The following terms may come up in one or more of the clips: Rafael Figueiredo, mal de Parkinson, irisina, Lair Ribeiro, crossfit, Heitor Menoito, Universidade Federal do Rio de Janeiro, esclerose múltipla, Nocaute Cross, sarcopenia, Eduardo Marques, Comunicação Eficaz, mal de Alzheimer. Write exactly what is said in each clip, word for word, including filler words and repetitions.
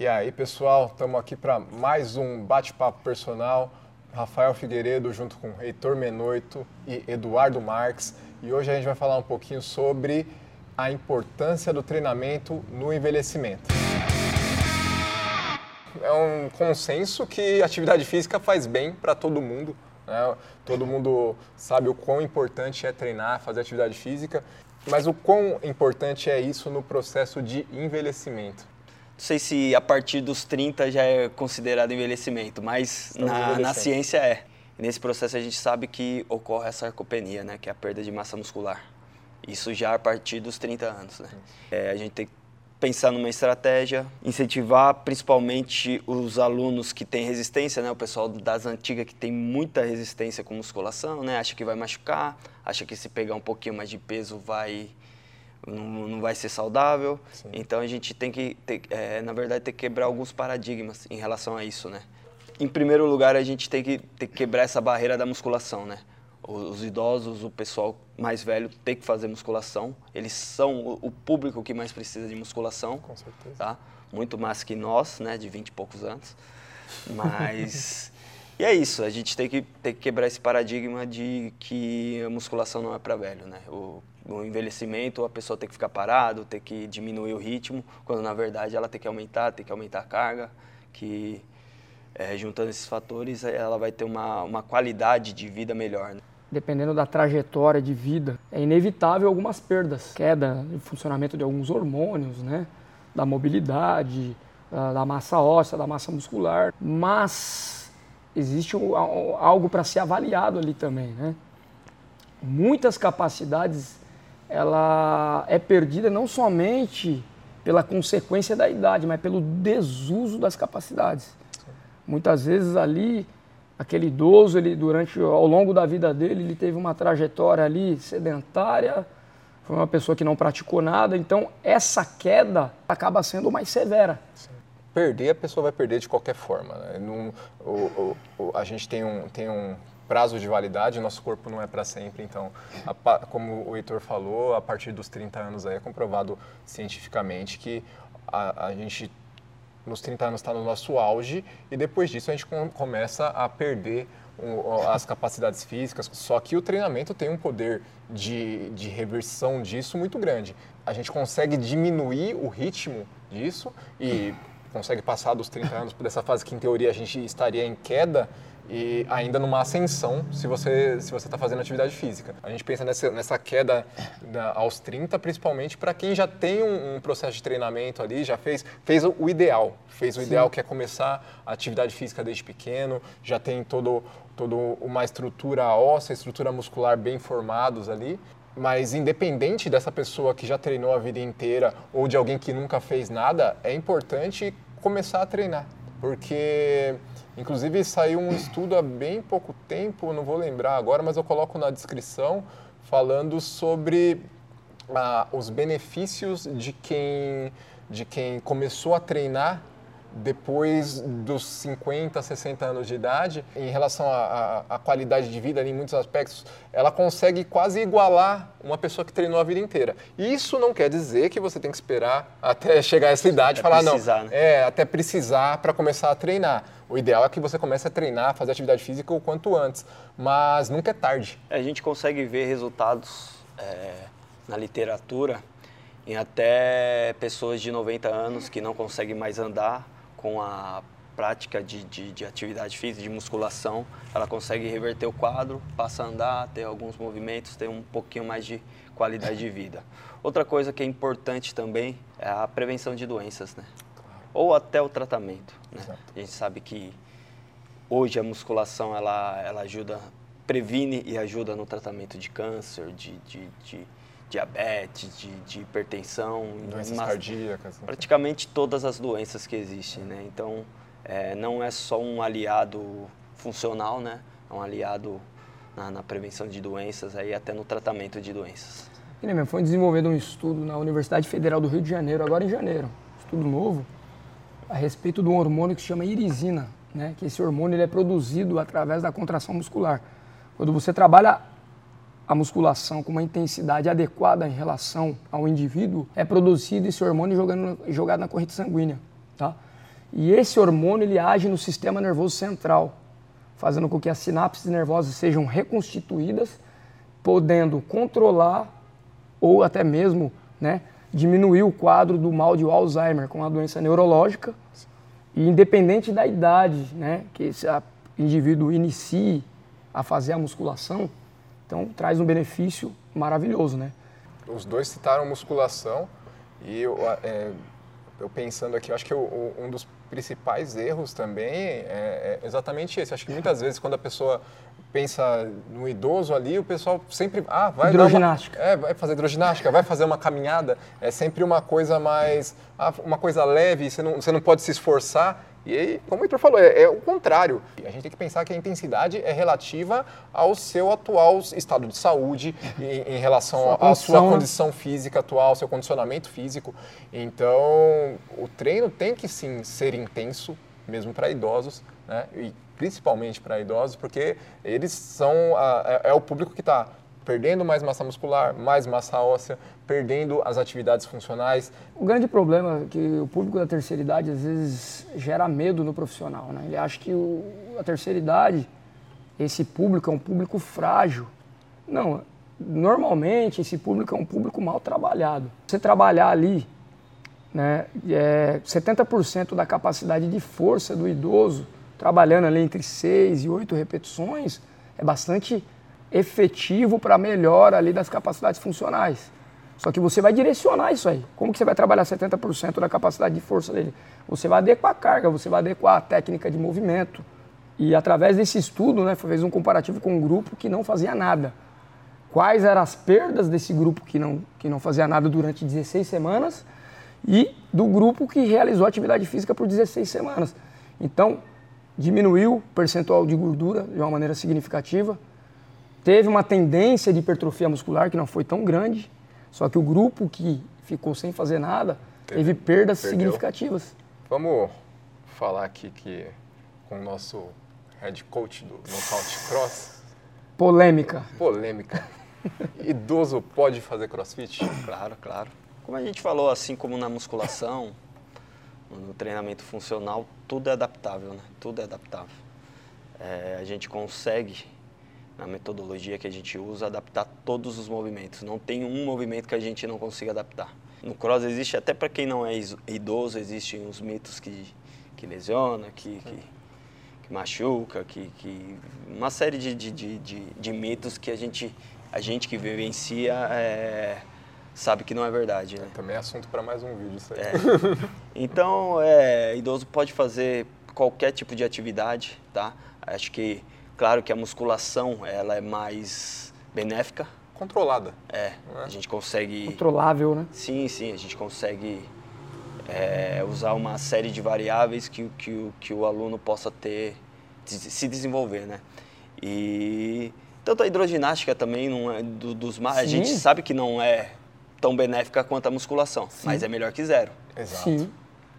E aí, pessoal, estamos aqui para mais um bate-papo personal. Rafael Figueiredo junto com Heitor Menoito e Eduardo Marques. E hoje a gente vai falar um pouquinho sobre a importância do treinamento no envelhecimento. É um consenso que atividade física faz bem para todo mundo, né? Todo mundo sabe o quão importante é treinar, fazer atividade física, mas o quão importante é isso no processo de envelhecimento? Não sei se a partir dos trinta já é considerado envelhecimento, mas na, na ciência é. Nesse processo a gente sabe que ocorre a sarcopenia, né? Que é a perda de massa muscular. Isso já a partir dos trinta anos, né? É, a gente tem que pensar numa estratégia, incentivar principalmente os alunos que têm resistência, né? O pessoal das antigas que tem muita resistência com musculação, né? Acha que vai machucar, acha que se pegar um pouquinho mais de peso vai... Não, não vai ser saudável. Sim. Então a gente tem que, ter, é, na verdade, tem que quebrar alguns paradigmas em relação a isso, né? Em primeiro lugar, a gente tem que, tem que quebrar essa barreira da musculação, né? Os, os idosos, o pessoal mais velho tem que fazer musculação. Eles são o, o público que mais precisa de musculação. Com certeza. Tá? Muito mais que nós, né? De vinte e poucos anos. Mas... E é isso, a gente tem que, tem que quebrar esse paradigma de que a musculação não é para velho, né? O, o envelhecimento, a pessoa tem que ficar parado, tem que diminuir o ritmo, quando na verdade ela tem que aumentar, tem que aumentar a carga, que é, juntando esses fatores ela vai ter uma, uma qualidade de vida melhor, né? Dependendo da trajetória de vida, é inevitável algumas perdas, queda no funcionamento de alguns hormônios, né? Da mobilidade, da massa óssea, da massa muscular, mas... Existe algo para ser avaliado ali também, né? Muitas capacidades, ela é perdida não somente pela consequência da idade, mas pelo desuso das capacidades. Muitas vezes ali, aquele idoso, ele, durante, ao longo da vida dele, ele teve uma trajetória ali sedentária, foi uma pessoa que não praticou nada, então essa queda acaba sendo mais severa. Sim. Perder, a pessoa vai perder de qualquer forma, né? Não, o, o, a gente tem um, tem um prazo de validade, nosso corpo não é para sempre, então, a, como o Heitor falou, a partir dos trinta anos aí é comprovado cientificamente que a, a gente, nos trinta anos, está no nosso auge e depois disso a gente com, começa a perder as capacidades físicas, só que o treinamento tem um poder de, de reversão disso muito grande. A gente consegue diminuir o ritmo disso e... consegue passar dos trinta anos por essa fase que, em teoria, a gente estaria em queda e ainda numa ascensão se você se você está fazendo atividade física. A gente pensa nessa, nessa queda da, aos trinta, principalmente para quem já tem um, um processo de treinamento ali, já fez, fez o ideal, fez o Sim. ideal que é começar a atividade física desde pequeno, já tem todo, todo uma estrutura óssea, estrutura muscular bem formados ali. Mas independente dessa pessoa que já treinou a vida inteira ou de alguém que nunca fez nada, é importante começar a treinar. Porque, inclusive, saiu um estudo há bem pouco tempo, não vou lembrar agora, mas eu coloco na descrição, falando sobre ah, os benefícios de quem, de quem começou a treinar depois dos cinquenta, sessenta anos de idade, em relação à qualidade de vida, ali, em muitos aspectos, ela consegue quase igualar uma pessoa que treinou a vida inteira. Isso não quer dizer que você tem que esperar até chegar a essa idade e falar, não, né? é, até precisar para começar a treinar. O ideal é que você comece a treinar, fazer atividade física o quanto antes, mas nunca é tarde. A gente consegue ver resultados é, na literatura em até pessoas de noventa anos que não conseguem mais andar, com a prática de, de, de atividade física, de musculação, ela consegue reverter o quadro, passa a andar, ter alguns movimentos, ter um pouquinho mais de qualidade de vida. Outra coisa que é importante também é a prevenção de doenças, né? Ou até o tratamento, né? A gente sabe que hoje a musculação, ela, ela ajuda, previne e ajuda no tratamento de câncer, de, de, de diabetes, de, de hipertensão, doenças mas, cardíacas, né? Praticamente todas as doenças que existem, né? Então, é, não é só um aliado funcional, né? É um aliado na, na prevenção de doenças, aí até no tratamento de doenças. E, né, foi desenvolvido um estudo na Universidade Federal do Rio de Janeiro, agora em janeiro, estudo novo, a respeito de um hormônio que se chama irisina, né? Que esse hormônio ele é produzido através da contração muscular. Quando você trabalha a musculação com uma intensidade adequada em relação ao indivíduo, é produzido esse hormônio jogando, jogado na corrente sanguínea, tá? E esse hormônio ele age no sistema nervoso central, fazendo com que as sinapses nervosas sejam reconstituídas, podendo controlar ou até mesmo, né, diminuir o quadro do mal de Alzheimer, com a doença neurológica, e independente da idade, né, que esse indivíduo inicie a fazer a musculação, então traz um benefício maravilhoso, né? Os dois citaram musculação e eu, é, eu pensando aqui, eu acho que eu, um dos principais erros também é exatamente esse. Acho que muitas vezes quando a pessoa pensa no idoso ali, o pessoal sempre... Ah, vai hidroginástica. Dar uma, é, vai fazer hidroginástica, vai fazer uma caminhada. É sempre uma coisa mais... Ah, uma coisa leve, você não, você não pode se esforçar. E aí, como o Heitor falou, é, é o contrário. A gente tem que pensar que a intensidade é relativa ao seu atual estado de saúde, em, em relação à sua condição física atual, ao seu condicionamento físico. Então, o treino tem que sim ser intenso, mesmo para idosos, né? E principalmente para idosos, porque eles são a, é o público que está perdendo mais massa muscular, mais massa óssea, perdendo as atividades funcionais. O grande problema é que o público da terceira idade, às vezes, gera medo no profissional, né? Ele acha que o, a terceira idade, esse público é um público frágil. Não, normalmente esse público é um público mal trabalhado. Você trabalhar ali, né, é setenta por cento da capacidade de força do idoso, trabalhando ali entre seis e oito repetições, é bastante efetivo para melhora ali das capacidades funcionais. Só que você vai direcionar isso aí. Como que você vai trabalhar setenta por cento da capacidade de força dele? Você vai adequar a carga, você vai adequar a técnica de movimento. E através desse estudo, né, fez um comparativo com um grupo que não fazia nada. Quais eram as perdas desse grupo que não, que não fazia nada durante dezesseis semanas e do grupo que realizou atividade física por dezesseis semanas. Então, diminuiu o percentual de gordura de uma maneira significativa. Teve uma tendência de hipertrofia muscular que não foi tão grande, só que o grupo que ficou sem fazer nada teve, teve perdas perdeu. significativas. Vamos falar aqui que, com o nosso head coach do Nocaute Cross. Polêmica. Polêmica. Idoso pode fazer crossfit? Claro, claro. Como a gente falou, assim como na musculação, no treinamento funcional, tudo é adaptável, né? Tudo é adaptável. É, a gente consegue... Na metodologia que a gente usa, adaptar todos os movimentos. Não tem um movimento que a gente não consiga adaptar. No cross existe, até para quem não é idoso, existem os mitos que, que lesiona, que, que, que machuca, que, que uma série de, de, de, de, de mitos que a gente, a gente que vivencia é, sabe que não é verdade, né? Também é assunto para mais um vídeo isso aí. É. Então, é, idoso pode fazer qualquer tipo de atividade, tá? Acho que claro que a musculação, ela é mais benéfica. Controlada. É, a gente consegue... Controlável, né? Sim, sim, a gente consegue é, usar uma série de variáveis que, que, que o aluno possa ter, se desenvolver, né? E tanto a hidroginástica também, não é do, dos mais, a gente sabe que não é tão benéfica quanto a musculação, sim, mas é melhor que zero. Exato. Sim.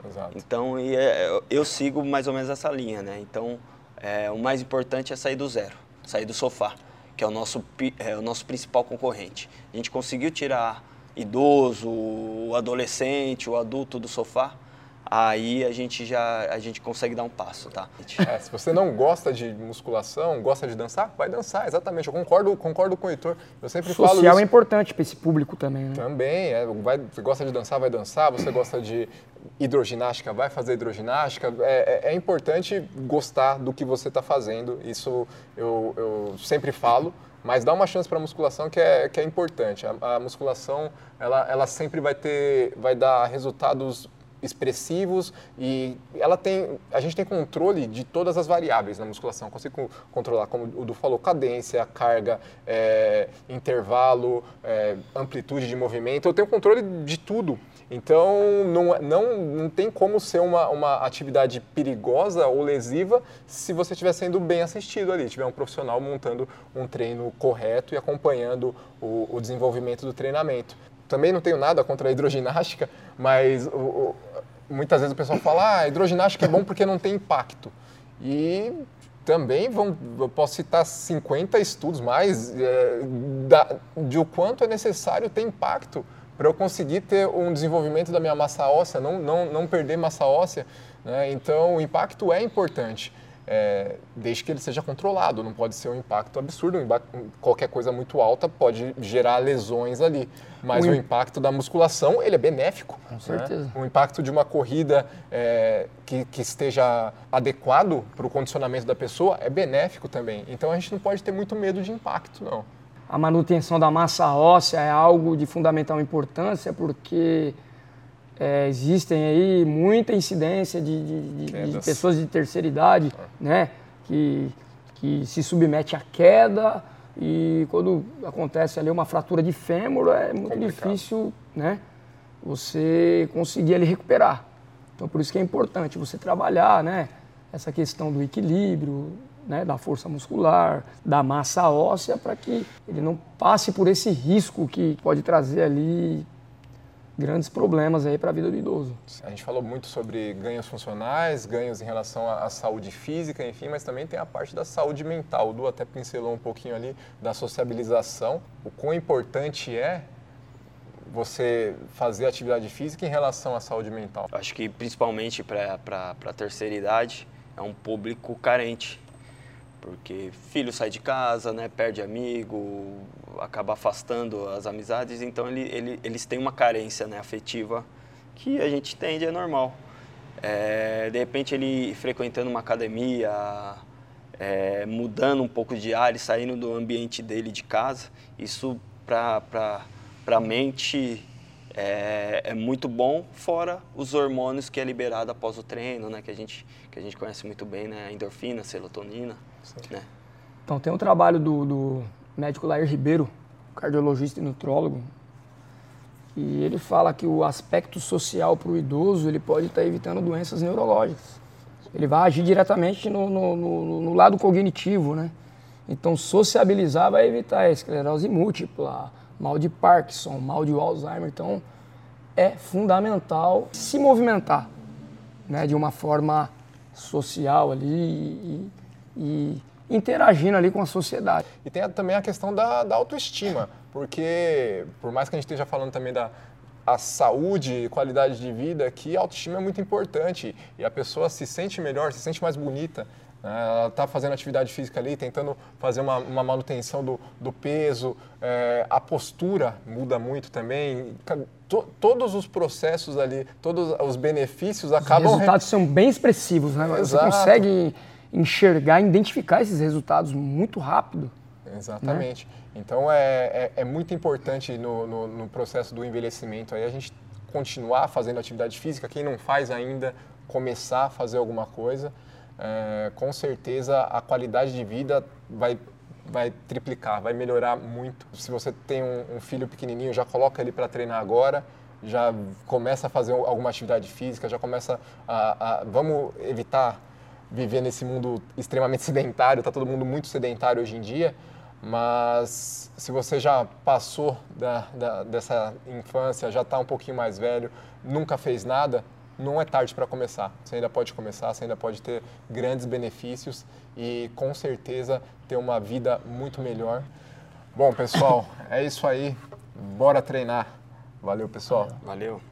Exato. Então, e é, eu sigo mais ou menos essa linha, né? Então... É, o mais importante é sair do zero, sair do sofá, que é o nosso, é, o nosso principal concorrente. A gente conseguiu tirar idoso, o adolescente, o adulto do sofá, aí a gente já a gente consegue dar um passo, tá? É, se você não gosta de musculação, gosta de dançar, vai dançar, exatamente. Eu concordo, concordo com o Heitor. Eu sempre falo isso. Social é importante para esse público também, né? Também, é, vai, você gosta de dançar, vai dançar, você gosta de hidroginástica, vai fazer hidroginástica. É, é, é importante gostar do que você está fazendo, isso eu, eu sempre falo. Mas dá uma chance para a musculação que é, que é importante. A, a musculação, ela, ela sempre vai ter, vai dar resultados expressivos e ela tem, a gente tem controle de todas as variáveis na musculação. Eu consigo controlar, como o Du falou, cadência, carga, é, intervalo, é, amplitude de movimento. Eu tenho controle de tudo. Então, não, não, não tem como ser uma, uma atividade perigosa ou lesiva se você estiver sendo bem assistido ali, tiver um profissional montando um treino correto e acompanhando o, o desenvolvimento do treinamento. Também não tenho nada contra a hidroginástica, mas o, o, muitas vezes o pessoal fala ah, hidroginástica é bom porque não tem impacto. E também vão, eu posso citar cinquenta estudos mais é, da, de o quanto é necessário ter impacto para eu conseguir ter um desenvolvimento da minha massa óssea, não, não, não perder massa óssea. né? Então, o impacto é importante, é, desde que ele seja controlado, não pode ser um impacto absurdo, qualquer coisa muito alta pode gerar lesões ali, mas o, o impacto da musculação, ele é benéfico. Com certeza. Né? O impacto de uma corrida é, que, que esteja adequado para o condicionamento da pessoa é benéfico também, então a gente não pode ter muito medo de impacto, não. A manutenção da massa óssea é algo de fundamental importância, porque é, existem aí muita incidência de, de, de, de pessoas de terceira idade, né, que, que se submete à queda, e quando acontece ali uma fratura de fêmur, é muito complicado, difícil, né, você conseguir ali recuperar. Então, por isso que é importante você trabalhar, né, essa questão do equilíbrio, né, da força muscular, da massa óssea, para que ele não passe por esse risco que pode trazer ali grandes problemas aí para a vida do idoso. A gente falou muito sobre ganhos funcionais, ganhos em relação à saúde física, enfim, mas também tem a parte da saúde mental. O Du até pincelou um pouquinho ali da sociabilização. O quão importante é você fazer atividade física em relação à saúde mental? Acho que principalmente para a terceira idade é um público carente. Porque filho sai de casa, né, perde amigo, acaba afastando as amizades, então ele, ele, eles têm uma carência, né, afetiva que a gente tende, é normal. É, de repente ele frequentando uma academia, é, mudando um pouco de área, saindo do ambiente dele de casa, isso para a mente é, é muito bom, fora os hormônios que é liberado após o treino, né, que, a gente, que a gente conhece muito bem, né, a endorfina, a serotonina. Né? Então, tem um trabalho do, do médico Lair Ribeiro, cardiologista e nutrólogo, e ele fala que o aspecto social para o idoso, ele pode estar tá evitando doenças neurológicas. Ele vai agir diretamente no, no, no, no lado cognitivo, né? Então, sociabilizar vai evitar esclerose múltipla, mal de Parkinson, mal de Alzheimer. Então, é fundamental se movimentar, né, de uma forma social ali e, e interagindo ali com a sociedade. E tem também a questão da, da autoestima, porque por mais que a gente esteja falando também da a saúde, qualidade de vida, que a autoestima é muito importante e a pessoa se sente melhor, se sente mais bonita, né? Ela está fazendo atividade física ali, tentando fazer uma, uma manutenção do, do peso, é, a postura muda muito também, to, todos os processos ali, todos os benefícios acabam... Os resultados são bem expressivos, né? Você consegue enxergar, identificar esses resultados muito rápido. Exatamente. Né? Então, é, é, é muito importante no, no, no processo do envelhecimento aí, a gente continuar fazendo atividade física. Quem não faz ainda, começar a fazer alguma coisa. É, com certeza, a qualidade de vida vai, vai triplicar, vai melhorar muito. Se você tem um, um filho pequenininho, já coloca ele para treinar agora. Já começa a fazer alguma atividade física, já começa a... a vamos evitar... viver nesse mundo extremamente sedentário, está todo mundo muito sedentário hoje em dia, mas se você já passou da, da, dessa infância, já está um pouquinho mais velho, nunca fez nada, não é tarde para começar. Você ainda pode começar, você ainda pode ter grandes benefícios e, com certeza, ter uma vida muito melhor. Bom, pessoal, é isso aí. Bora treinar. Valeu, pessoal. Valeu.